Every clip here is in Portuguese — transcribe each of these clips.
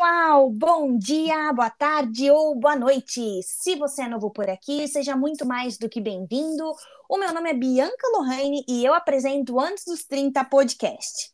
Uau, bom dia, boa tarde ou boa noite. Se você é novo por aqui, seja muito mais do que bem-vindo. O meu nome é Bianca Lohane e eu apresento Antes dos 30 Podcast.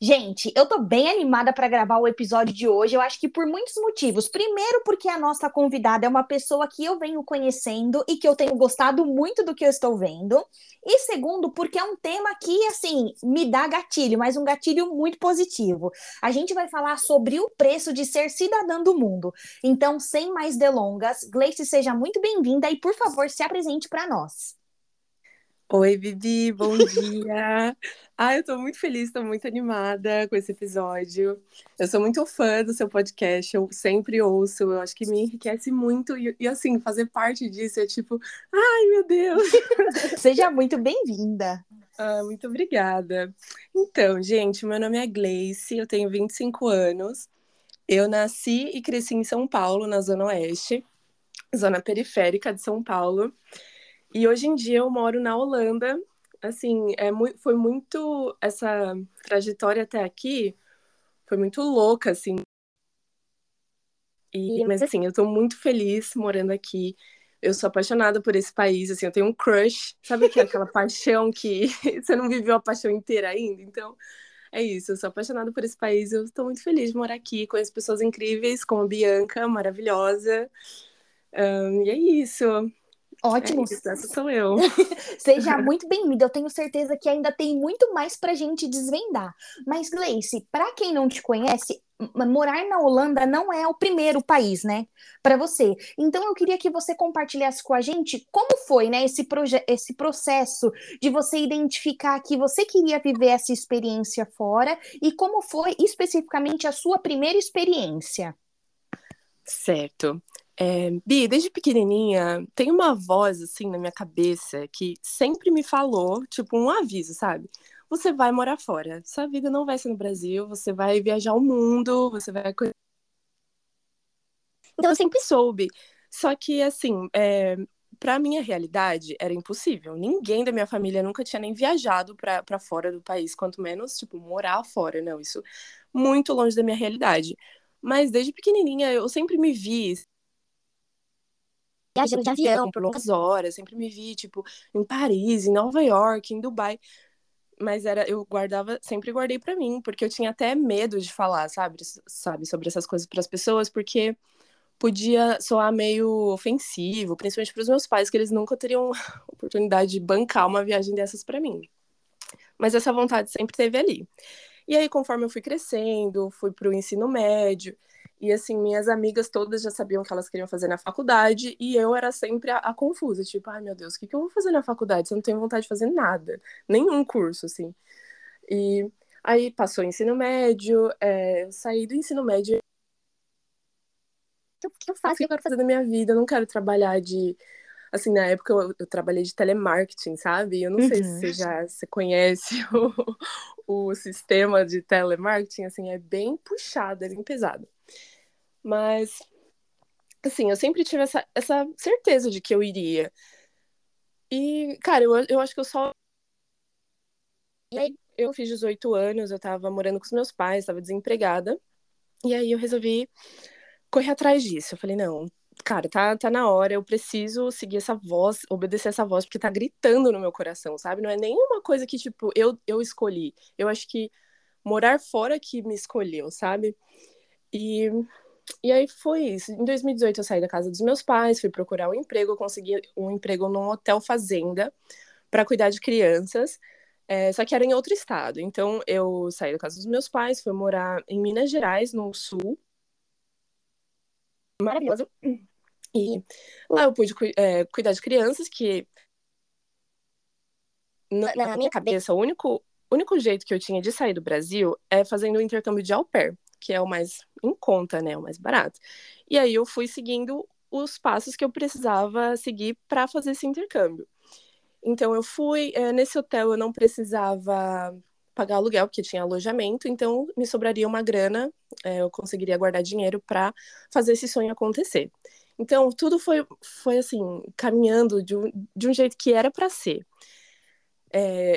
Gente, eu tô bem animada para gravar o episódio de hoje, eu acho que por muitos motivos. Primeiro, porque a nossa convidada é uma pessoa que eu venho conhecendo e que eu tenho gostado muito do que eu estou vendo. E segundo, porque é um tema que, assim, me dá gatilho, mas um gatilho muito positivo. A gente vai falar sobre o preço de ser cidadã do mundo. Então, sem mais delongas, Gleice, seja muito bem-vinda e, por favor, se apresente para nós. Oi, Bibi, bom dia! Eu tô muito feliz, tô muito animada com esse episódio. Eu sou muito fã do seu podcast, eu sempre ouço, eu acho que me enriquece muito. E assim, fazer parte disso é tipo, ai, meu Deus! Seja muito bem-vinda! Muito obrigada! Então, gente, meu nome é Gleice, eu tenho 25 anos. Eu nasci e cresci em São Paulo, na Zona Oeste, zona periférica de São Paulo. E hoje em dia eu moro na Holanda, assim, foi muito, essa trajetória até aqui foi muito louca, assim, mas assim, eu tô muito feliz morando aqui, eu sou apaixonada por esse país, assim, eu tenho um crush, sabe que é aquela paixão que você não viveu a paixão inteira ainda, então é isso, eu sou apaixonada por esse país, eu tô muito feliz de morar aqui, com as pessoas incríveis, com a Bianca, maravilhosa, e é isso. Ótimo. Essa sou eu. Seja muito bem-vinda. Eu tenho certeza que ainda tem muito mais pra gente desvendar. Mas, Gleice, pra quem não te conhece, morar na Holanda não é o primeiro país, né? Pra você. Então, eu queria que você compartilhasse com a gente como foi, né, esse processo de você identificar que você queria viver essa experiência fora e como foi especificamente a sua primeira experiência. Certo. Bi, desde pequenininha, tem uma voz, assim, na minha cabeça que sempre me falou, tipo, um aviso, sabe? Você vai morar fora, sua vida não vai ser no Brasil, você vai viajar o mundo, você vai... Então, eu sempre soube. Só que, assim, pra minha realidade, era impossível. Ninguém da minha família nunca tinha nem viajado pra fora do país, quanto menos, tipo, morar fora, não, isso muito longe da minha realidade. Mas desde pequenininha, eu sempre me vi... viajando de avião por longas horas, sempre me vi, tipo, em Paris, em Nova York, em Dubai, mas eu sempre guardei pra mim, porque eu tinha até medo de falar, sabe sobre essas coisas pras pessoas, porque podia soar meio ofensivo, principalmente pros meus pais, que eles nunca teriam oportunidade de bancar uma viagem dessas pra mim, mas essa vontade sempre teve ali. E aí, conforme eu fui crescendo, fui pro ensino médio, e assim, minhas amigas todas já sabiam o que elas queriam fazer na faculdade, e eu era sempre a confusa, tipo, ai meu Deus, o que eu vou fazer na faculdade? Eu não tenho vontade de fazer nada, nenhum curso, assim. E aí passou o ensino médio, eu saí do ensino médio, o que eu faço? O que eu quero fazer da minha vida? Eu não quero trabalhar de... Assim, na época eu trabalhei de telemarketing, sabe? Eu não sei se você conhece o sistema de telemarketing, assim, é bem puxado, é bem pesado. Mas, assim, eu sempre tive essa certeza de que eu iria. E, cara, eu acho que eu só... E aí, eu fiz 18 anos, eu tava morando com os meus pais, tava desempregada. E aí eu resolvi correr atrás disso. Eu falei, não, cara, tá na hora, eu preciso seguir essa voz, obedecer essa voz, porque tá gritando no meu coração, sabe? Não é nenhuma coisa que, tipo, eu escolhi. Eu acho que morar fora que me escolheu, sabe? E aí foi isso. Em 2018 eu saí da casa dos meus pais, fui procurar um emprego, eu consegui um emprego num hotel fazenda para cuidar de crianças, só que era em outro estado. Então eu saí da casa dos meus pais, fui morar em Minas Gerais, no sul. Maravilhoso. E lá eu pude cuidar de crianças que... Na minha cabeça, o único jeito que eu tinha de sair do Brasil é fazendo um intercâmbio de au pair, que é o mais em conta, né, o mais barato. E aí eu fui seguindo os passos que eu precisava seguir para fazer esse intercâmbio. Então eu fui, nesse hotel eu não precisava pagar aluguel, porque tinha alojamento, então me sobraria uma grana, eu conseguiria guardar dinheiro para fazer esse sonho acontecer. Então, tudo foi assim, caminhando de um jeito que era para ser.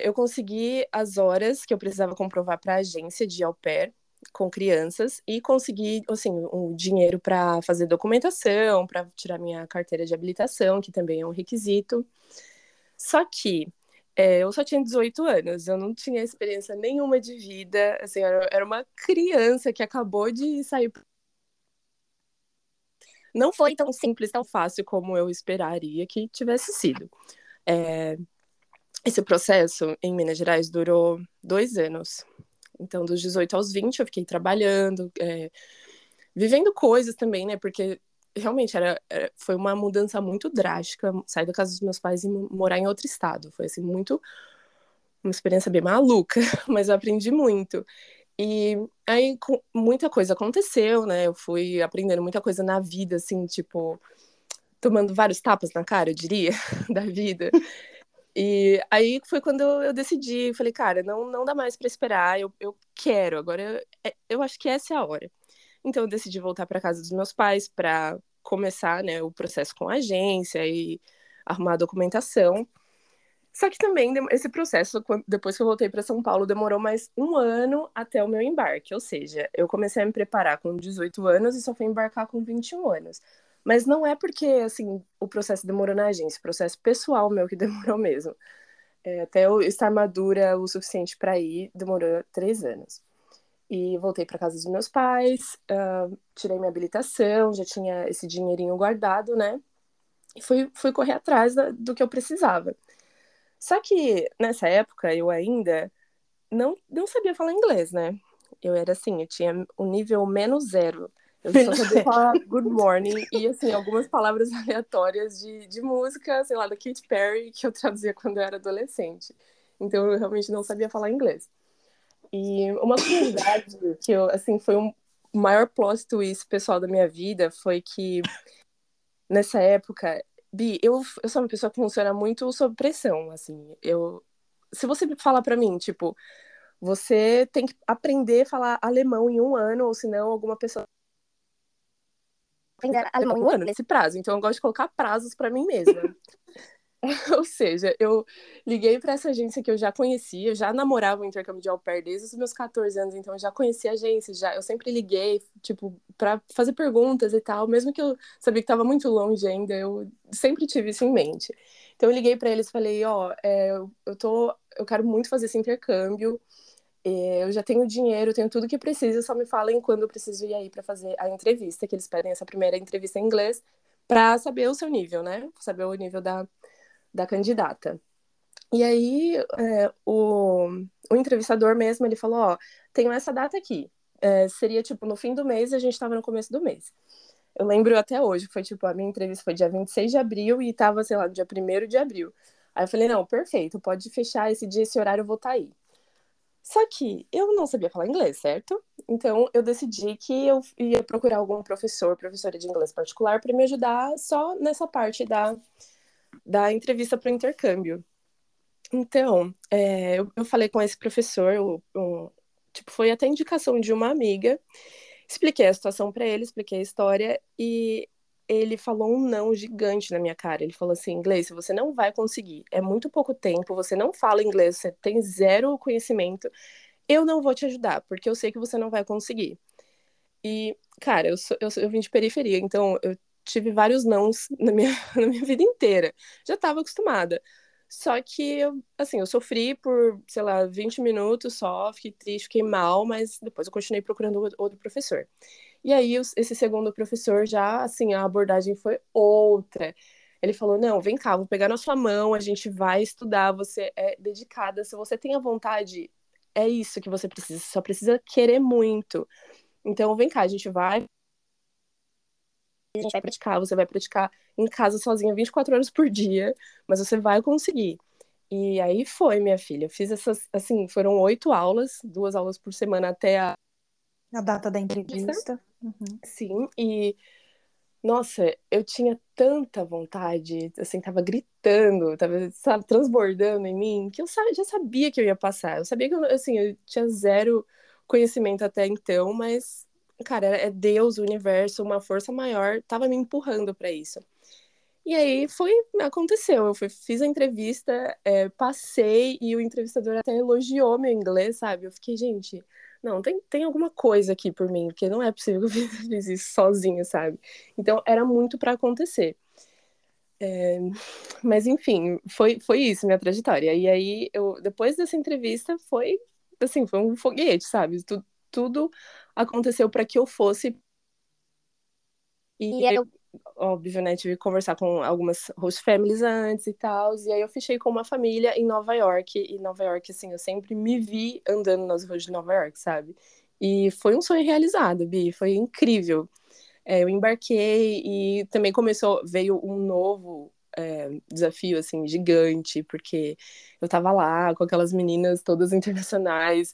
Eu consegui as horas que eu precisava comprovar para a agência de Au Pair com crianças e consegui, assim, o dinheiro para fazer documentação, para tirar minha carteira de habilitação, que também é um requisito. Só que eu só tinha 18 anos, eu não tinha experiência nenhuma de vida, assim, eu era uma criança que acabou de sair. Não foi tão simples, tão fácil como eu esperaria que tivesse sido. Esse processo em Minas Gerais durou 2 anos. Então, dos 18 aos 20, eu fiquei trabalhando, vivendo coisas também, né? Porque realmente foi uma mudança muito drástica. Sair da casa dos meus pais e morar em outro estado. Foi, assim, uma experiência bem maluca, mas eu aprendi muito. E aí, muita coisa aconteceu, né? Eu fui aprendendo muita coisa na vida, assim, tipo, tomando vários tapas na cara, eu diria, da vida. E aí foi quando eu decidi, falei, cara, não dá mais para esperar, eu quero, agora eu acho que essa é a hora. Então eu decidi voltar para casa dos meus pais para começar, né, o processo com a agência e arrumar a documentação. Só que também esse processo, depois que eu voltei para São Paulo, demorou mais 1 ano até o meu embarque, ou seja, eu comecei a me preparar com 18 anos e só fui embarcar com 21 anos. Mas não é porque, assim, o processo demorou na agência, o processo pessoal meu que demorou mesmo. Até eu estar madura o suficiente para ir, demorou 3 anos. E voltei para casa dos meus pais, tirei minha habilitação, já tinha esse dinheirinho guardado, né? E fui correr atrás do que eu precisava. Só que, nessa época, eu ainda não sabia falar inglês, né? Eu era assim, eu tinha um nível -0. Eu só sabia falar good morning e, assim, algumas palavras aleatórias de música, sei lá, da Katy Perry, que eu traduzia quando eu era adolescente. Então, eu realmente não sabia falar inglês. E uma curiosidade que, eu, assim, foi o maior plot twist pessoal da minha vida foi que, nessa época, Bi, eu sou uma pessoa que funciona muito sob pressão, assim. Se você falar pra mim, tipo, você tem que aprender a falar alemão em 1 ano, ou senão alguma pessoa... alemão em 1 ano nesse prazo, então eu gosto de colocar prazos para mim mesma. Ou seja, eu liguei para essa agência que eu já conhecia, eu já namorava o intercâmbio de Au Pair desde os meus 14 anos, então eu já conhecia a agência, eu sempre liguei, tipo, para fazer perguntas e tal, mesmo que eu sabia que estava muito longe ainda, eu sempre tive isso em mente. Então eu liguei para eles e falei, eu quero muito fazer esse intercâmbio, eu já tenho dinheiro, eu tenho tudo que preciso, só me falem quando eu preciso ir aí para fazer a entrevista, que eles pedem essa primeira entrevista em inglês para saber o seu nível, né? Saber o nível da candidata. E aí o entrevistador mesmo, ele falou, tenho essa data aqui. Seria tipo no fim do mês e a gente estava no começo do mês. Eu lembro até hoje, foi tipo, a minha entrevista foi dia 26 de abril e estava, sei lá, dia 1º de abril. Aí eu falei, não, perfeito, pode fechar esse dia, esse horário eu vou estar aí. Só que eu não sabia falar inglês, certo? Então, eu decidi que eu ia procurar algum professor, professora de inglês particular para me ajudar só nessa parte da entrevista para o intercâmbio. Então, eu falei com esse professor, tipo, foi até indicação de uma amiga, expliquei a situação para ele, expliquei a história, e ele falou um não gigante na minha cara. Ele falou assim, Gleice, você não vai conseguir. É muito pouco tempo, você não fala inglês, você tem 0 conhecimento. Eu não vou te ajudar, porque eu sei que você não vai conseguir. E, cara, eu vim de periferia, então eu tive vários nãos na minha vida inteira. Já estava acostumada. Só que, eu sofri por, sei lá, 20 minutos só, fiquei triste, fiquei mal, mas depois eu continuei procurando outro professor. E aí, esse segundo professor já, assim, a abordagem foi outra. Ele falou, não, vem cá, vou pegar na sua mão, a gente vai estudar, você é dedicada, se você tem a vontade, é isso que você precisa, só precisa querer muito. Então, vem cá, a gente vai praticar, você vai praticar em casa sozinha 24 horas por dia, mas você vai conseguir. E aí foi, minha filha, eu fiz essas, assim, foram 8 aulas, 2 aulas por semana até a data da entrevista. Uhum. Sim, e nossa, eu tinha tanta vontade, assim, tava gritando, tava transbordando em mim, que eu já sabia que eu ia passar, eu sabia que eu tinha 0 conhecimento até então, mas cara, é Deus, o universo, uma força maior, tava me empurrando pra isso. E aí foi, aconteceu, eu fiz a entrevista, passei, e o entrevistador até elogiou meu inglês, sabe? Eu fiquei, gente, não, tem alguma coisa aqui por mim, porque não é possível que eu fiz isso sozinha, sabe? Então era muito pra acontecer. Mas enfim, foi isso minha trajetória. E aí, depois dessa entrevista, foi assim, foi um foguete, sabe? Tudo aconteceu para que eu fosse. E eu, óbvio, né, tive que conversar com algumas host families antes e tal, e aí eu fechei com uma família em Nova York, e Nova York, assim, eu sempre me vi andando nas ruas de Nova York, sabe? E foi um sonho realizado, Bi, foi incrível. Eu embarquei e também veio um novo desafio, assim, gigante, porque eu tava lá com aquelas meninas todas internacionais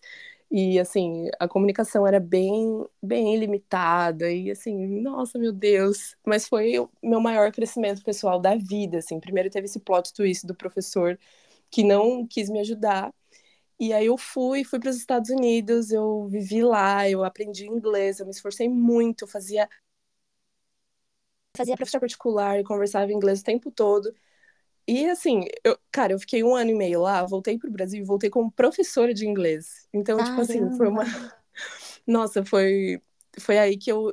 e, assim, a comunicação era bem, bem limitada e, assim, nossa, meu Deus, mas foi o meu maior crescimento pessoal da vida, assim. Primeiro teve esse plot twist do professor que não quis me ajudar. E aí eu fui para os Estados Unidos, eu vivi lá, eu aprendi inglês, eu me esforcei muito, eu fazia professor particular, eu conversava inglês o tempo todo. E assim, eu fiquei 1 ano e meio lá, voltei pro Brasil e voltei como professora de inglês. Então, tipo assim, foi uma... Nossa, foi aí que eu...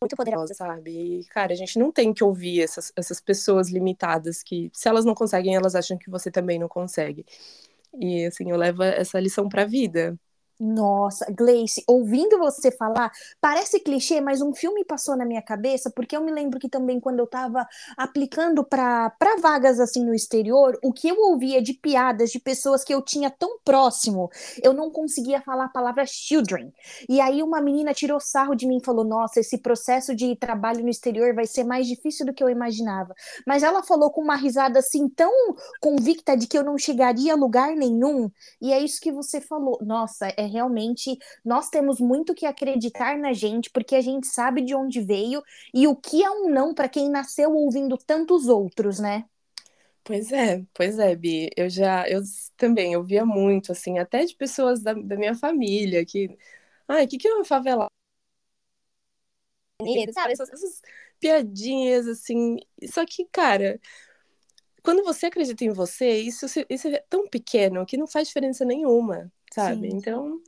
Muito poderosa, sabe? E, cara, a gente não tem que ouvir essas pessoas limitadas que, se elas não conseguem, elas acham que você também não consegue. E, assim, eu levo essa lição pra vida. Nossa, Gleice, ouvindo você falar, parece clichê, mas um filme passou na minha cabeça, porque eu me lembro que também quando eu estava aplicando para vagas assim no exterior, o que eu ouvia de piadas de pessoas que eu tinha tão próximo, eu não conseguia falar a palavra children. E aí uma menina tirou sarro de mim e falou, nossa, esse processo de trabalho no exterior vai ser mais difícil do que eu imaginava. Mas ela falou com uma risada assim tão convicta de que eu não chegaria a lugar nenhum, e é isso que você falou. Nossa, realmente, nós temos muito que acreditar na gente, porque a gente sabe de onde veio e o que é um não para quem nasceu ouvindo tantos outros, né? Pois é, Bi, eu também via muito, assim, até de pessoas da minha família, que, ai, o que é uma favela? Sabe, essas piadinhas, assim, só que, cara... Quando você acredita em você, isso é tão pequeno que não faz diferença nenhuma, sabe? Sim. Então,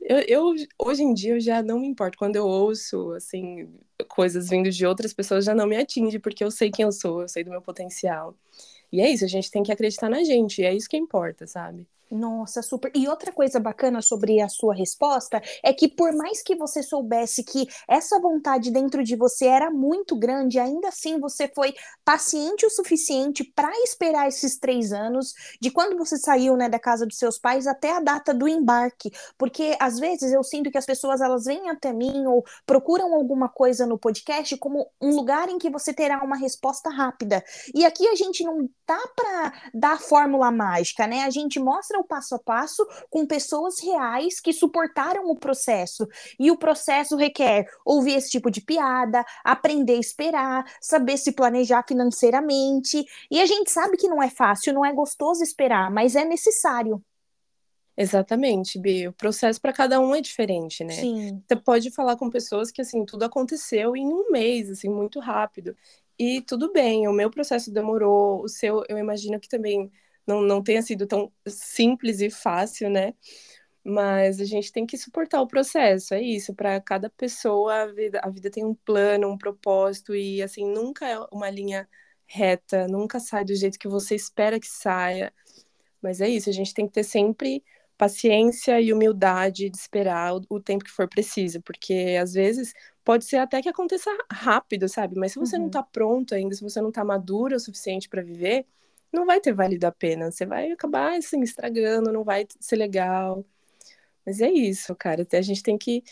hoje em dia eu já não me importo. Quando eu ouço, assim, coisas vindo de outras pessoas, já não me atinge, porque eu sei quem eu sou, eu sei do meu potencial. E é isso, a gente tem que acreditar na gente, é isso que importa, sabe? Nossa, super. E outra coisa bacana sobre a sua resposta é que por mais que você soubesse que essa vontade dentro de você era muito grande, ainda assim você foi paciente o suficiente para esperar esses 3 anos de quando você saiu, né, da casa dos seus pais até a data do embarque, porque às vezes eu sinto que as pessoas, elas vêm até mim ou procuram alguma coisa no podcast como um lugar em que você terá uma resposta rápida. E aqui a gente não dá para dar fórmula mágica, né? A gente mostra o passo a passo com pessoas reais que suportaram o processo, e o processo requer ouvir esse tipo de piada, aprender a esperar, saber se planejar financeiramente, e a gente sabe que não é fácil, não é gostoso esperar, mas é necessário. Exatamente, Bi, o processo para cada um é diferente, né? Sim. Você pode falar com pessoas que, assim, tudo aconteceu em 1 mês, assim, muito rápido, e tudo bem, o meu processo demorou, o seu, eu imagino que também não tenha sido tão simples e fácil, né? Mas a gente tem que suportar o processo, é isso. Para cada pessoa, a vida tem um plano, um propósito, e, assim, nunca é uma linha reta, nunca sai do jeito que você espera que saia. Mas é isso, a gente tem que ter sempre paciência e humildade de esperar o tempo que for preciso, porque, às vezes, pode ser até que aconteça rápido, sabe? Mas se você não tá pronto ainda, se você não tá maduro o suficiente para viver... não vai ter valido a pena, você vai acabar, assim, estragando, não vai ser legal. Mas é isso, cara, a gente tem que...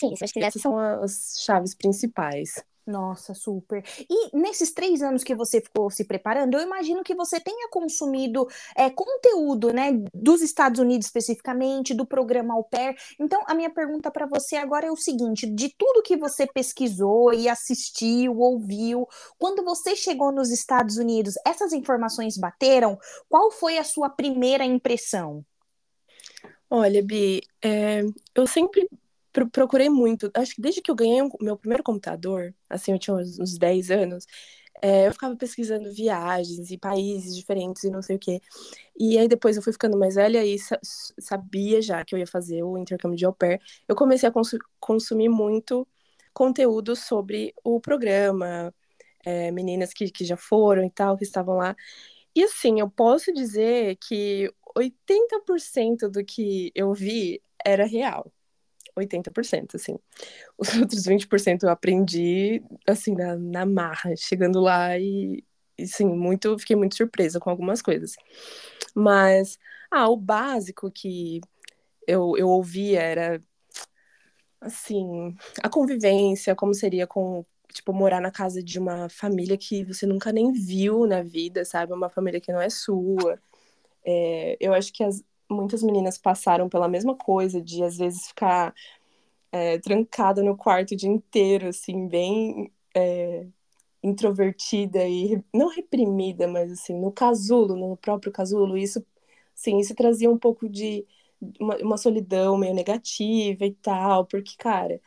Sim, acho que essas são as chaves principais. Nossa, super. E nesses 3 anos que você ficou se preparando, eu imagino que você tenha consumido conteúdo, né, dos Estados Unidos especificamente, do programa Au Pair. Então, a minha pergunta para você agora é o seguinte, de tudo que você pesquisou e assistiu, ouviu, quando você chegou nos Estados Unidos, essas informações bateram? Qual foi a sua primeira impressão? Olha, Bi, eu sempre procurei muito. Acho que desde que eu ganhei meu primeiro computador, assim, eu tinha uns 10 anos, eu ficava pesquisando viagens e países diferentes e não sei o quê. E aí depois eu fui ficando mais velha e sabia já que eu ia fazer o intercâmbio de Au Pair. Eu comecei a consumir muito conteúdo sobre o programa, meninas que já foram e tal, que estavam lá. E assim, eu posso dizer que 80% do que eu vi era real. 80%, assim. Os outros 20% eu aprendi, assim, na marra, chegando lá e assim, fiquei muito surpresa com algumas coisas. Mas, o básico que eu ouvia era, assim, a convivência, como seria com, tipo, morar na casa de uma família que você nunca nem viu na vida, sabe? Uma família que não é sua. Eu acho que muitas meninas passaram pela mesma coisa, de às vezes ficar trancada no quarto o dia inteiro, assim, bem introvertida e não reprimida, mas assim, no próprio casulo. Isso, sim, isso trazia um pouco de uma solidão meio negativa e tal, porque, cara,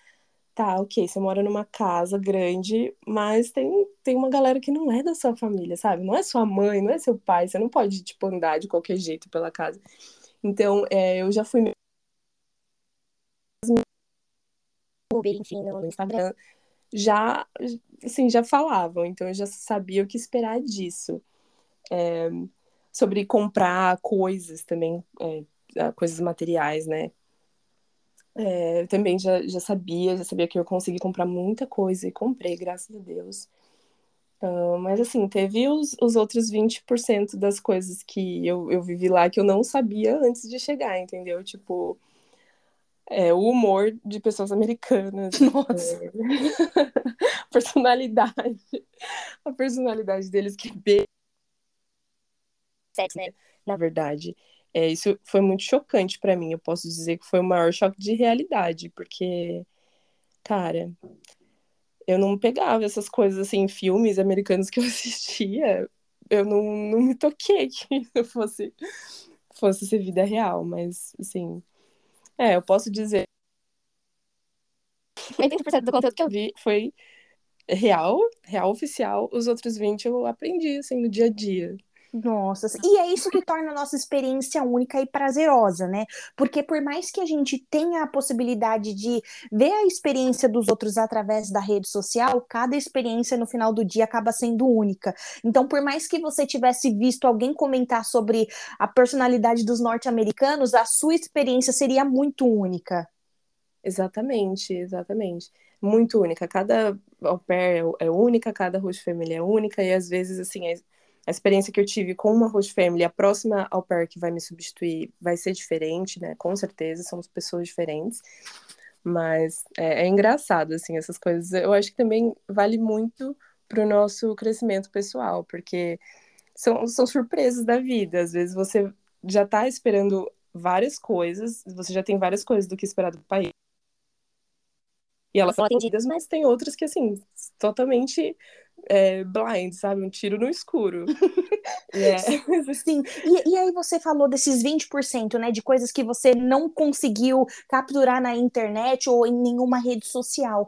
tá, ok, você mora numa casa grande, mas tem uma galera que não é da sua família, sabe? Não é sua mãe, não é seu pai, você não pode, tipo, andar de qualquer jeito pela casa. Então, eu já fui... Enfim, no Instagram, já, assim, já falavam, então eu já sabia o que esperar disso. Sobre comprar coisas também, coisas materiais, né? Eu também já sabia que eu consegui comprar muita coisa e comprei, graças a Deus. Mas assim, teve os outros 20% das coisas que eu vivi lá que eu não sabia antes de chegar, entendeu? Tipo, o humor de pessoas americanas. Nossa! A personalidade deles que é bem... né? Na verdade... isso foi muito chocante pra mim. Eu posso dizer que foi o maior choque de realidade, porque, cara, eu não pegava essas coisas assim, filmes americanos que eu assistia. Eu não me toquei que isso fosse ser vida real, mas, assim, eu posso dizer. 80% do conteúdo que eu vi foi real oficial. Os outros 20% eu aprendi, assim, no dia a dia. Nossa, e é isso que torna a nossa experiência única e prazerosa, né? Porque por mais que a gente tenha a possibilidade de ver a experiência dos outros através da rede social, cada experiência no final do dia acaba sendo única. Então, por mais que você tivesse visto alguém comentar sobre a personalidade dos norte-americanos, a sua experiência seria muito única. Exatamente, exatamente. Muito única. Cada au pair é única, cada host family é única, e às vezes, assim... A experiência que eu tive com uma host family, a próxima au pair que vai me substituir vai ser diferente, né? Com certeza, somos pessoas diferentes. Mas é engraçado, assim, essas coisas. Eu acho que também vale muito pro nosso crescimento pessoal, porque são surpresas da vida. Às vezes você já tá esperando várias coisas, você já tem várias coisas do que esperar do país. E elas são atendidas, mas tem outras que, assim, totalmente... blind, sabe? Um tiro no escuro. Sim. E aí você falou desses 20%, né? De coisas que você não conseguiu capturar na internet ou em nenhuma rede social.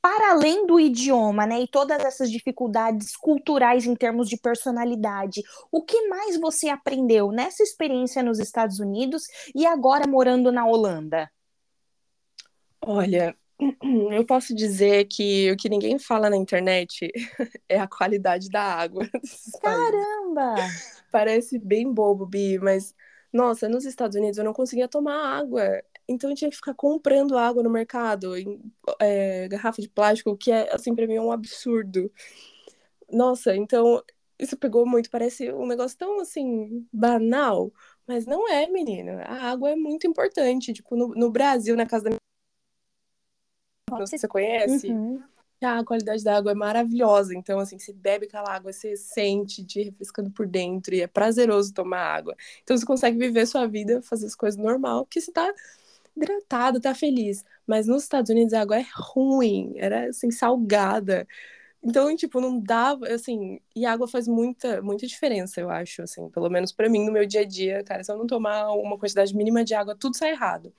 Para além do idioma, né? E todas essas dificuldades culturais em termos de personalidade. O que mais você aprendeu nessa experiência nos Estados Unidos e agora morando na Holanda? Olha... Eu posso dizer que o que ninguém fala na internet é a qualidade da água desses países. Caramba! Parece bem bobo, Bi, mas, nossa, nos Estados Unidos eu não conseguia tomar água. Então eu tinha que ficar comprando água no mercado, em garrafa de plástico, que é, assim, pra mim é um absurdo. Nossa, então isso pegou muito. Parece um negócio tão, assim, banal, mas não é, menina. A água é muito importante. Tipo, no Brasil, na casa da minha... Não sei se você conhece, uhum. A qualidade da água é maravilhosa, então assim, você bebe aquela água, você sente de refrescando por dentro, e é prazeroso tomar água, então você consegue viver sua vida, fazer as coisas normal, porque você tá hidratado, tá feliz. Mas nos Estados Unidos a água é ruim, era assim, salgada, Então, tipo, não dava, assim... E água faz muita diferença, eu acho, assim. Pelo menos pra mim, no meu dia a dia, cara, se eu não tomar uma quantidade mínima de água, tudo sai errado.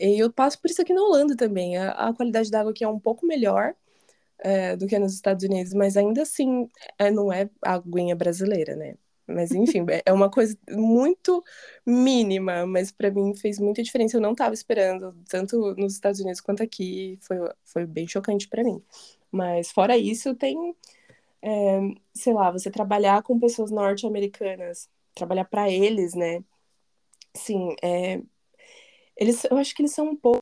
E eu passo por isso aqui na Holanda também. A qualidade da água aqui é um pouco melhor do que nos Estados Unidos, mas ainda assim, não é aguinha brasileira, né? Mas, enfim, é uma coisa muito mínima, mas pra mim fez muita diferença. Eu não tava esperando, tanto nos Estados Unidos quanto aqui. Foi bem chocante pra mim. Mas fora isso, tem, sei lá, você trabalhar com pessoas norte-americanas, trabalhar para eles, né? Sim, eu acho que eles são um pouco...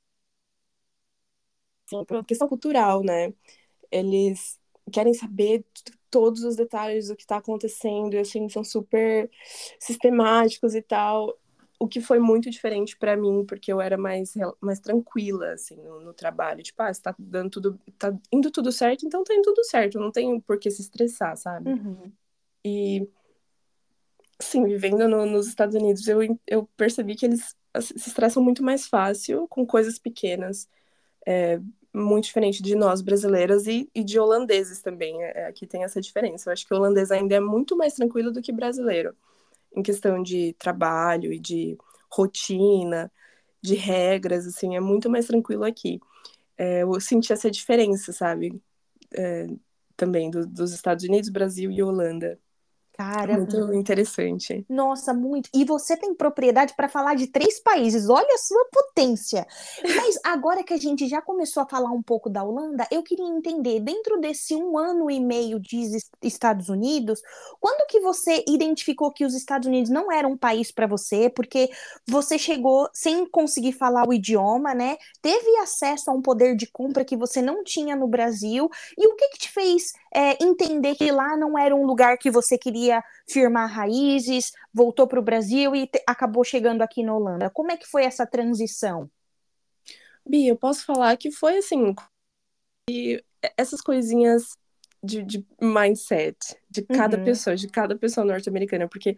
Por uma questão cultural, né? Eles querem saber todos os detalhes do que está acontecendo, e assim, são super sistemáticos e tal. O que foi muito diferente pra mim, porque eu era mais tranquila, assim, no trabalho. Tipo, se tá dando tudo... Tá indo tudo certo, então tá indo tudo certo. Eu não tenho por que se estressar, sabe? Uhum. E, sim, vivendo nos Estados Unidos, eu percebi que eles se estressam muito mais fácil com coisas pequenas. Muito diferente de nós, brasileiras, e de holandeses também. Aqui tem essa diferença. Eu acho que o holandês ainda é muito mais tranquilo do que brasileiro, em questão de trabalho e de rotina, de regras, assim, é muito mais tranquilo aqui. Eu senti essa diferença, sabe? Também dos Estados Unidos, Brasil e Holanda. Cara, muito interessante. Nossa, muito. E você tem propriedade para falar de 3 países. Olha a sua potência. Mas agora que a gente já começou a falar um pouco da Holanda, eu queria entender, dentro desse 1 ano e meio de Estados Unidos, quando que você identificou que os Estados Unidos não eram um país para você? Porque você chegou sem conseguir falar o idioma, né? Teve acesso a um poder de compra que você não tinha no Brasil. E o que te fez entender que lá não era um lugar que você queria firmar raízes, voltou para o Brasil e acabou chegando aqui na Holanda? Como é que foi essa transição? Bi, eu posso falar que foi assim, e essas coisinhas de mindset de cada pessoa, norte-americana, porque,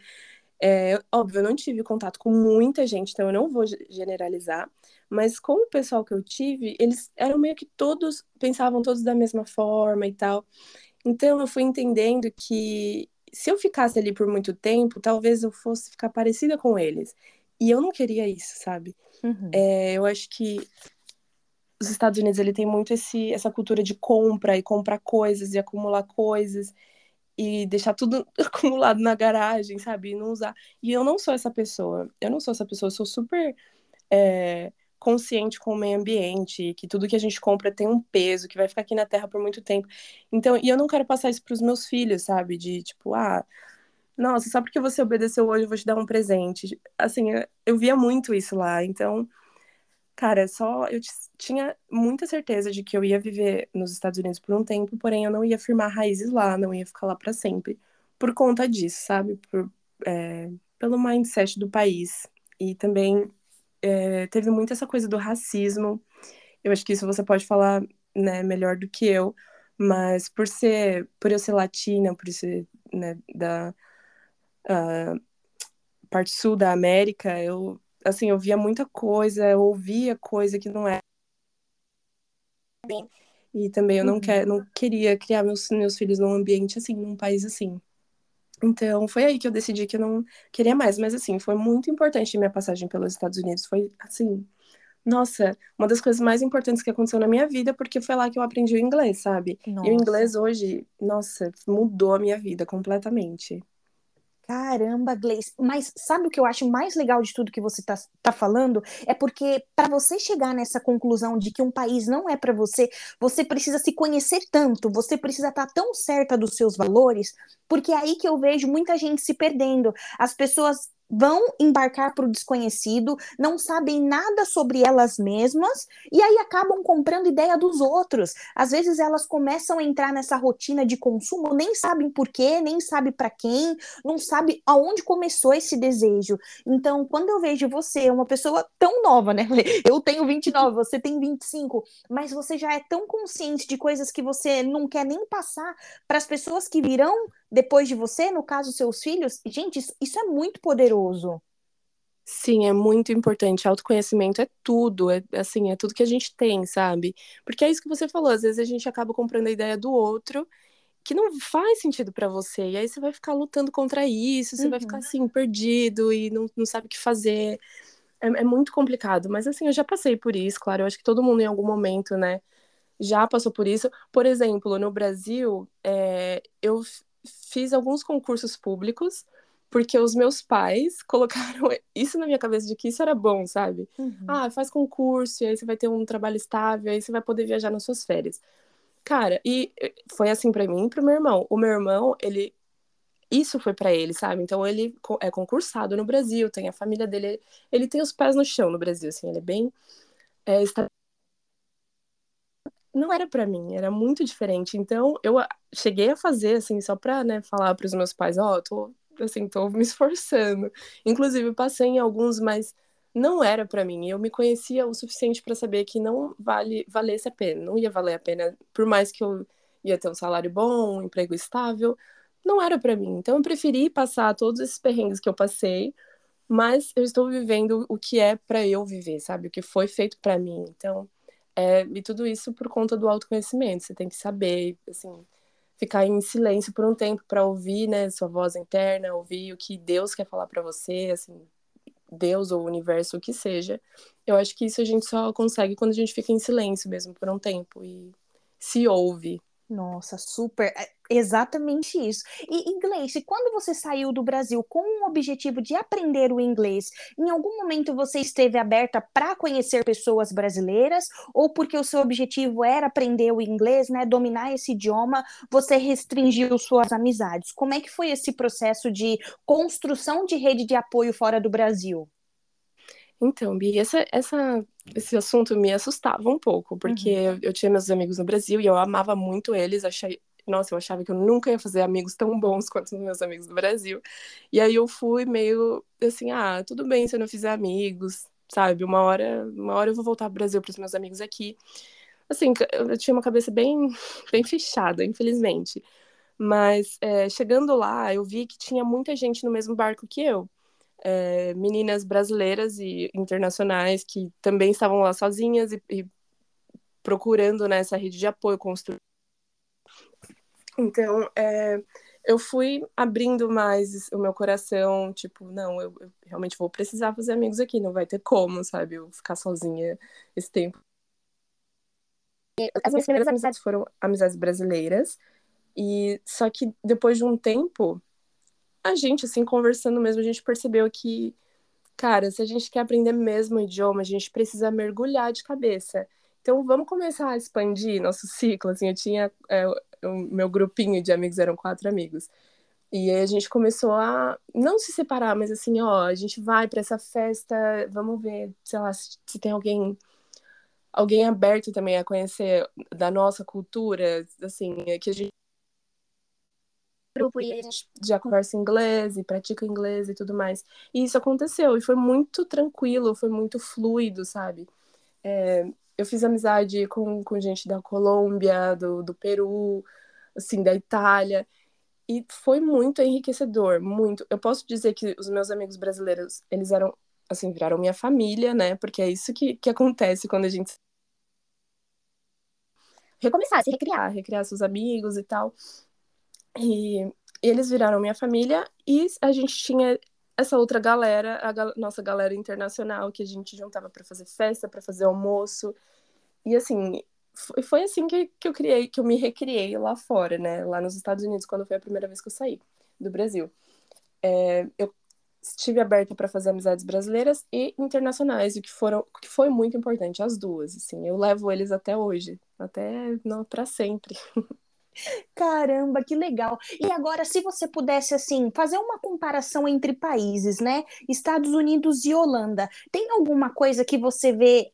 óbvio, eu não tive contato com muita gente, então eu não vou generalizar, mas com o pessoal que eu tive, eles eram meio que todos, pensavam todos da mesma forma e tal, então eu fui entendendo que se eu ficasse ali por muito tempo, talvez eu fosse ficar parecida com eles. E eu não queria isso, sabe? Uhum. Eu acho que os Estados Unidos, ele tem muito essa cultura de compra, e comprar coisas, e acumular coisas, e deixar tudo acumulado na garagem, sabe? E não usar. E eu não sou essa pessoa. Eu sou super consciente com o meio ambiente, que tudo que a gente compra tem um peso, que vai ficar aqui na terra por muito tempo. Então, e eu não quero passar isso pros meus filhos, sabe? De tipo, nossa, só porque você obedeceu hoje, eu vou te dar um presente. Assim, eu via muito isso lá. Então, cara, eu tinha muita certeza de que eu ia viver nos Estados Unidos por um tempo, porém eu não ia firmar raízes lá, não ia ficar lá pra sempre. Por conta disso, sabe? Pelo mindset do país. E também... teve muito essa coisa do racismo. Eu acho que isso você pode falar, né, melhor do que eu, mas por eu ser latina, por ser, né, da parte sul da América, eu, assim, eu via muita coisa, eu ouvia coisa que não era bem. E também eu não queria criar meus filhos num ambiente assim, num país assim. Então, foi aí que eu decidi que eu não queria mais. Mas, assim, foi muito importante minha passagem pelos Estados Unidos. Foi, assim, nossa, uma das coisas mais importantes que aconteceu na minha vida, porque foi lá que eu aprendi o inglês, sabe? Nossa. E o inglês hoje, nossa, mudou a minha vida completamente. Caramba, Gleice, mas sabe o que eu acho mais legal de tudo que você tá falando? É porque para você chegar nessa conclusão de que um país não é para você, você precisa se conhecer tanto, você precisa estar tão certa dos seus valores, porque é aí que eu vejo muita gente se perdendo. As pessoas vão embarcar para o desconhecido, não sabem nada sobre elas mesmas, e aí acabam comprando ideia dos outros. Às vezes elas começam a entrar nessa rotina de consumo, nem sabem por quê, nem sabem para quem, não sabem aonde começou esse desejo. Então, quando eu vejo você, uma pessoa tão nova, né? Eu tenho 29, você tem 25, mas você já é tão consciente de coisas que você não quer nem passar para as pessoas que virão depois de você, no caso, seus filhos. Gente, isso é muito poderoso. Sim, é muito importante. Autoconhecimento é tudo, assim, é tudo que a gente tem, sabe? Porque é isso que você falou, às vezes a gente acaba comprando a ideia do outro que não faz sentido pra você, e aí você vai ficar lutando contra isso, você vai ficar, assim, perdido e não sabe o que fazer. É muito complicado, mas, assim, eu já passei por isso, claro, eu acho que todo mundo em algum momento, né, já passou por isso. Por exemplo, no Brasil, eu fiz alguns concursos públicos, porque os meus pais colocaram isso na minha cabeça de que isso era bom, sabe? Ah, faz concurso, e aí você vai ter um trabalho estável, e aí você vai poder viajar nas suas férias. Cara, e foi assim pra mim e pro meu irmão. O meu irmão, ele... Isso foi pra ele, sabe? Então ele é concursado no Brasil, tem a família dele... Ele tem os pés no chão no Brasil, assim, ele é bem... Não era pra mim, era muito diferente. Então eu cheguei a fazer, assim, só pra, né, falar pros meus pais, ó, tô me esforçando. Inclusive, passei em alguns, mas não era pra mim. Eu me conhecia o suficiente pra saber que não valesse a pena. Não ia valer a pena, por mais que eu ia ter um salário bom, um emprego estável. Não era pra mim. Então, eu preferi passar todos esses perrengues que eu passei, mas eu estou vivendo o que é pra eu viver, sabe? O que foi feito pra mim. Então, e tudo isso por conta do autoconhecimento. Você tem que saber, assim... Ficar em silêncio por um tempo para ouvir, né, sua voz interna, ouvir o que Deus quer falar para você, assim, Deus ou o universo, o que seja. Eu acho que isso a gente só consegue quando a gente fica em silêncio mesmo por um tempo e se ouve. Nossa, super, exatamente isso. E inglês, quando você saiu do Brasil com o objetivo de aprender o inglês, em algum momento você esteve aberta para conhecer pessoas brasileiras, ou porque o seu objetivo era aprender o inglês, né, dominar esse idioma, você restringiu suas amizades? Como é que foi esse processo de construção de rede de apoio fora do Brasil? Então, Bi, esse assunto me assustava um pouco, porque eu tinha meus amigos no Brasil e eu amava muito eles, nossa, eu achava que eu nunca ia fazer amigos tão bons quanto os meus amigos do Brasil, e aí eu fui meio assim, tudo bem se eu não fizer amigos, sabe, uma hora eu vou voltar pro Brasil pros meus amigos aqui, assim, eu tinha uma cabeça bem, bem fechada, infelizmente, mas chegando lá, eu vi que tinha muita gente no mesmo barco que eu, meninas brasileiras e internacionais que também estavam lá sozinhas e procurando, né, essa rede de apoio construir. Então, eu fui abrindo mais o meu coração, tipo, não, eu realmente vou precisar fazer amigos aqui, não vai ter como, sabe, eu ficar sozinha esse tempo. As minhas primeiras amizades foram amizades brasileiras, e só que depois de um tempo... A gente, assim, conversando mesmo, a gente percebeu que, cara, se a gente quer aprender mesmo o idioma, a gente precisa mergulhar de cabeça. Então, vamos começar a expandir nosso ciclo, assim, eu tinha, o meu grupinho de amigos eram 4 amigos. E aí a gente começou a, não se separar, mas assim, a gente vai pra essa festa, vamos ver, sei lá, se tem alguém aberto também a conhecer da nossa cultura, assim, que a gente... grupo e a gente já conversa inglês e pratica inglês e tudo mais. E isso aconteceu, e foi muito tranquilo, foi muito fluido, sabe? Eu fiz amizade com gente da Colômbia, do Peru, assim, da Itália, e foi muito enriquecedor, muito. Eu posso dizer que os meus amigos brasileiros, eles eram, assim, viraram minha família, né? Porque é isso que acontece quando a gente recomeçar, se recriar seus amigos e tal. E eles viraram minha família e a gente tinha essa outra galera, nossa galera internacional que a gente juntava pra fazer festa, pra fazer almoço. E assim, foi assim que eu me recriei lá fora, né? Lá nos Estados Unidos, quando foi a primeira vez que eu saí do Brasil. Eu estive aberta pra fazer amizades brasileiras e internacionais, o que foi muito importante, as duas, assim. Eu levo eles até hoje, até não, pra sempre. Caramba, que legal. E agora, se você pudesse, assim, fazer uma comparação entre países, né? Estados Unidos e Holanda, tem alguma coisa que você vê,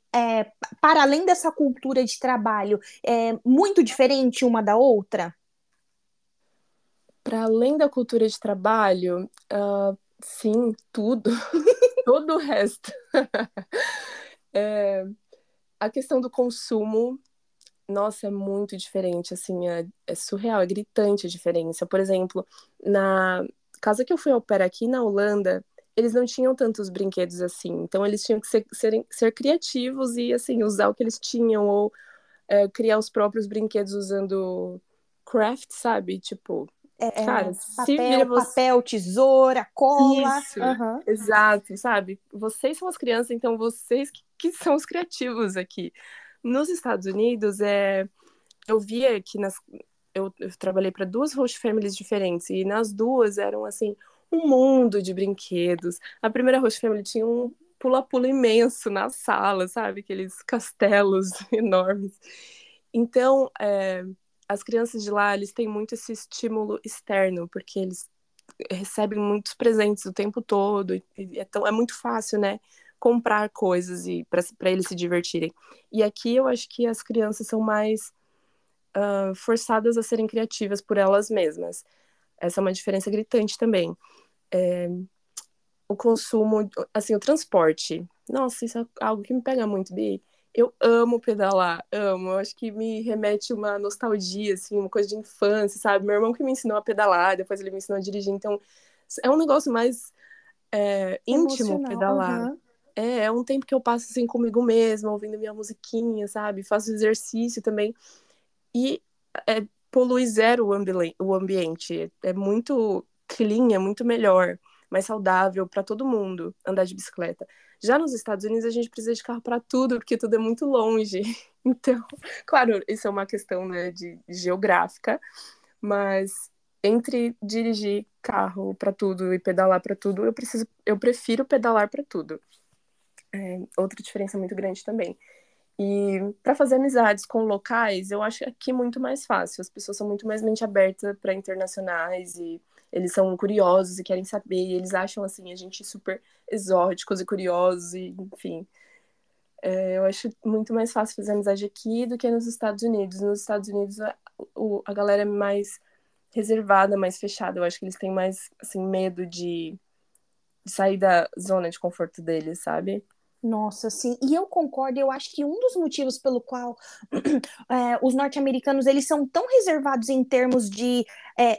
para além dessa cultura de trabalho, muito diferente uma da outra? Para além da cultura de trabalho, sim, tudo. Todo o resto. A questão do consumo, nossa, é muito diferente, assim, é surreal, é gritante a diferença. Por exemplo, na casa que eu fui au pair aqui na Holanda, eles não tinham tantos brinquedos assim, então eles tinham que ser criativos e, assim, usar o que eles tinham ou criar os próprios brinquedos usando craft, sabe? Tipo, cara, papel, tesoura, cola. Isso, uhum. Exato, sabe? Vocês são as crianças, então vocês que são os criativos aqui. Nos Estados Unidos, eu via que eu trabalhei para duas host families diferentes e nas duas eram, assim, um mundo de brinquedos. A primeira host family tinha um pula-pula imenso na sala, sabe? Aqueles castelos enormes. Então, as crianças de lá, eles têm muito esse estímulo externo, porque eles recebem muitos presentes o tempo todo, e é muito fácil, né, comprar coisas para eles se divertirem. E aqui eu acho que as crianças são mais forçadas a serem criativas por elas mesmas. Essa é uma diferença gritante também. O consumo, assim, o transporte. Nossa, isso é algo que me pega muito, Bi. Eu amo pedalar, amo. Eu acho que me remete uma nostalgia, assim, uma coisa de infância, sabe? Meu irmão que me ensinou a pedalar, depois ele me ensinou a dirigir. Então, é um negócio mais íntimo. Emocional, pedalar. Uhum. É um tempo que eu passo, assim, comigo mesma, ouvindo minha musiquinha, sabe? Faço exercício também. E polui zero o ambiente. É muito clean, é muito melhor. Mais saudável para todo mundo andar de bicicleta. Já nos Estados Unidos a gente precisa de carro para tudo, porque tudo é muito longe. Então, claro, isso é uma questão, né, de geográfica, mas entre dirigir carro para tudo e pedalar para tudo, eu prefiro pedalar para tudo. Outra diferença muito grande também. E para fazer amizades com locais, eu acho aqui muito mais fácil. As pessoas são muito mais mente aberta para internacionais e eles são curiosos e querem saber. E eles acham, assim, a gente super exóticos e curiosos e, enfim. Eu acho muito mais fácil fazer amizade aqui do que nos Estados Unidos. Nos Estados Unidos, a galera é mais reservada, mais fechada. Eu acho que eles têm mais, assim, medo de sair da zona de conforto deles, sabe? Nossa, sim, e eu concordo, eu acho que um dos motivos pelo qual os norte-americanos, eles são tão reservados em termos de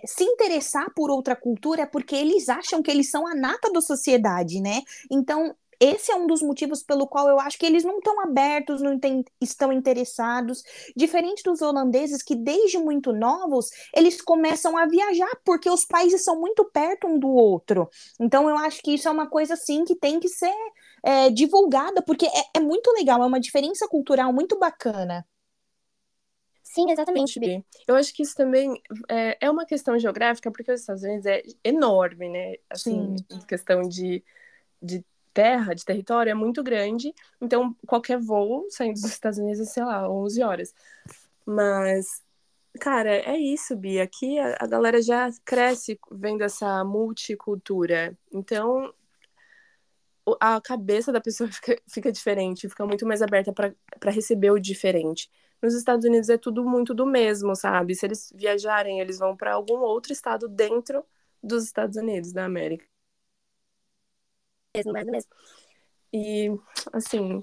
se interessar por outra cultura é porque eles acham que eles são a nata da sociedade, né? Então, esse é um dos motivos pelo qual eu acho que eles não estão abertos, estão interessados, diferente dos holandeses que desde muito novos, eles começam a viajar porque os países são muito perto um do outro. Então, eu acho que isso é uma coisa, assim, que tem que ser divulgada, porque é muito legal, é uma diferença cultural muito bacana. Sim, exatamente, Bi. Eu acho que isso também é uma questão geográfica, porque os Estados Unidos é enorme, né? Assim, sim. Questão de terra, de território, é muito grande, então qualquer voo saindo dos Estados Unidos é, sei lá, 11 horas. Mas, cara, é isso, Bi. Aqui a galera já cresce vendo essa multicultura. Então, a cabeça da pessoa fica diferente, fica muito mais aberta para receber o diferente. Nos Estados Unidos é tudo muito do mesmo, sabe? Se eles viajarem, eles vão para algum outro estado dentro dos Estados Unidos, da América. Mesmo. E, assim,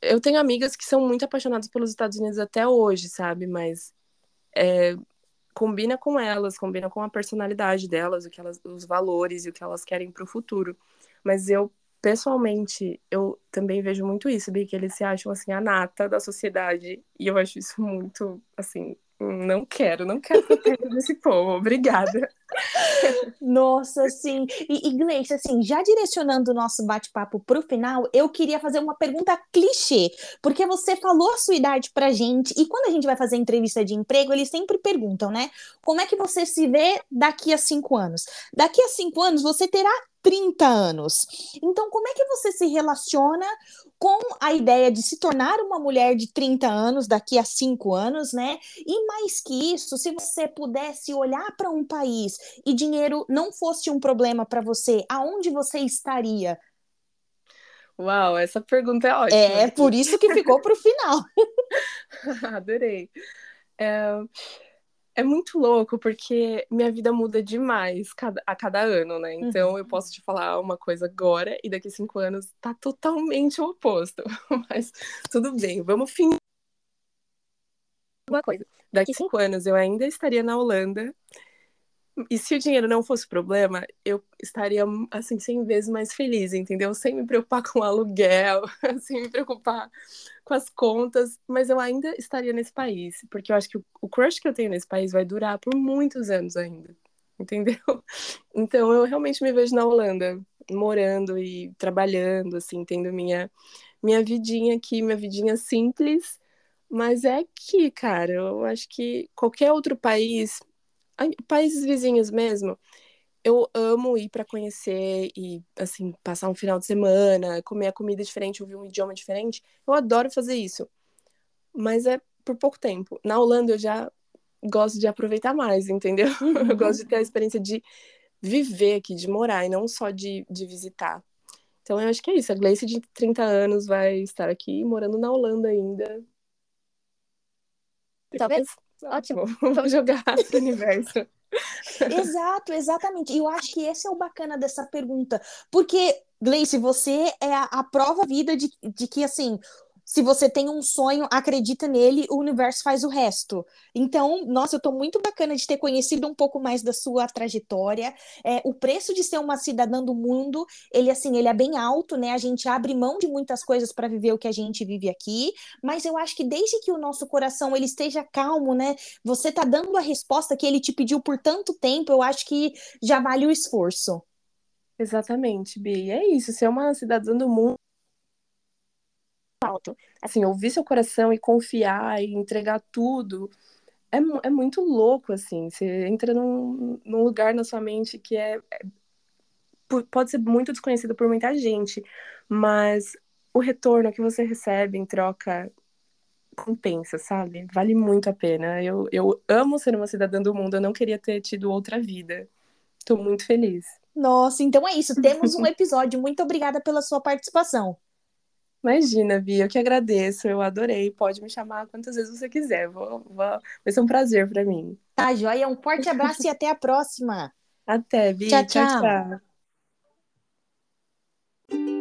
eu tenho amigas que são muito apaixonadas pelos Estados Unidos até hoje, sabe? Mas combina com elas, combina com a personalidade delas, os valores e o que elas querem pro futuro. Mas eu, pessoalmente, eu também vejo muito isso, Bi, que eles se acham, assim, a nata da sociedade. E eu acho isso muito, assim, não quero ter perto desse povo. Obrigada. Nossa, sim. E Gleice, assim, já direcionando o nosso bate-papo pro final, eu queria fazer uma pergunta clichê, porque você falou a sua idade pra gente, e quando a gente vai fazer entrevista de emprego, eles sempre perguntam, né? Como é que você se vê daqui a 5 anos? Daqui a 5 anos, você terá 30 anos. Então, como é que você se relaciona com a ideia de se tornar uma mulher de 30 anos daqui a 5 anos, né? E mais que isso, se você pudesse olhar para um país e dinheiro não fosse um problema para você, aonde você estaria? Uau, essa pergunta é ótima. É, por isso que ficou para o final. Adorei. É muito louco, porque minha vida muda demais a cada ano, né? Então, eu posso te falar uma coisa agora e daqui a 5 anos tá totalmente o oposto. Mas tudo bem, vamos fingir uma coisa. Daqui a 5 anos eu ainda estaria na Holanda E se o dinheiro não fosse problema, eu estaria, assim, 100 vezes mais feliz, entendeu? Sem me preocupar com o aluguel, sem me preocupar com as contas. Mas eu ainda estaria nesse país, porque eu acho que o crush que eu tenho nesse país vai durar por muitos anos ainda, entendeu? Então, eu realmente me vejo na Holanda, morando e trabalhando, assim, tendo minha vidinha aqui, minha vidinha simples. Mas é que, cara, eu acho que qualquer outro país... Países vizinhos mesmo, eu amo ir para conhecer e, assim, passar um final de semana, comer a comida diferente, ouvir um idioma diferente. Eu adoro fazer isso, mas é por pouco tempo. Na Holanda eu já gosto de aproveitar mais, entendeu? Eu gosto de ter a experiência de viver aqui, de morar, e não só de visitar. Então eu acho que é isso, a Gleice de 30 anos vai estar aqui morando na Holanda ainda. Talvez... Ótimo. Vamos jogar pro universo. Exato, exatamente. E eu acho que esse é o bacana dessa pergunta. Porque, Gleice, você é a prova viva de que, assim, se você tem um sonho, acredita nele, o universo faz o resto. Então, nossa, eu tô muito bacana de ter conhecido um pouco mais da sua trajetória. O preço de ser uma cidadã do mundo, ele é bem alto, né? A gente abre mão de muitas coisas para viver o que a gente vive aqui, mas eu acho que desde que o nosso coração, ele esteja calmo, né? Você tá dando a resposta que ele te pediu por tanto tempo, eu acho que já vale o esforço. Exatamente, Bi. É isso, ser uma cidadã do mundo alto. Assim, ouvir seu coração e confiar e entregar tudo é muito louco, assim. Você entra num lugar na sua mente que pode ser muito desconhecido por muita gente, mas o retorno que você recebe em troca compensa, sabe? Vale muito a pena. Eu amo ser uma cidadã do mundo, eu não queria ter tido outra vida. Tô muito feliz. Nossa, então é isso. Temos um episódio. Muito obrigada pela sua participação. Imagina, Bia, eu que agradeço, eu adorei, pode me chamar quantas vezes você quiser, vai ser um prazer pra mim. Tá, joia, um forte abraço e até a próxima. Até, Bia, tchau, tchau.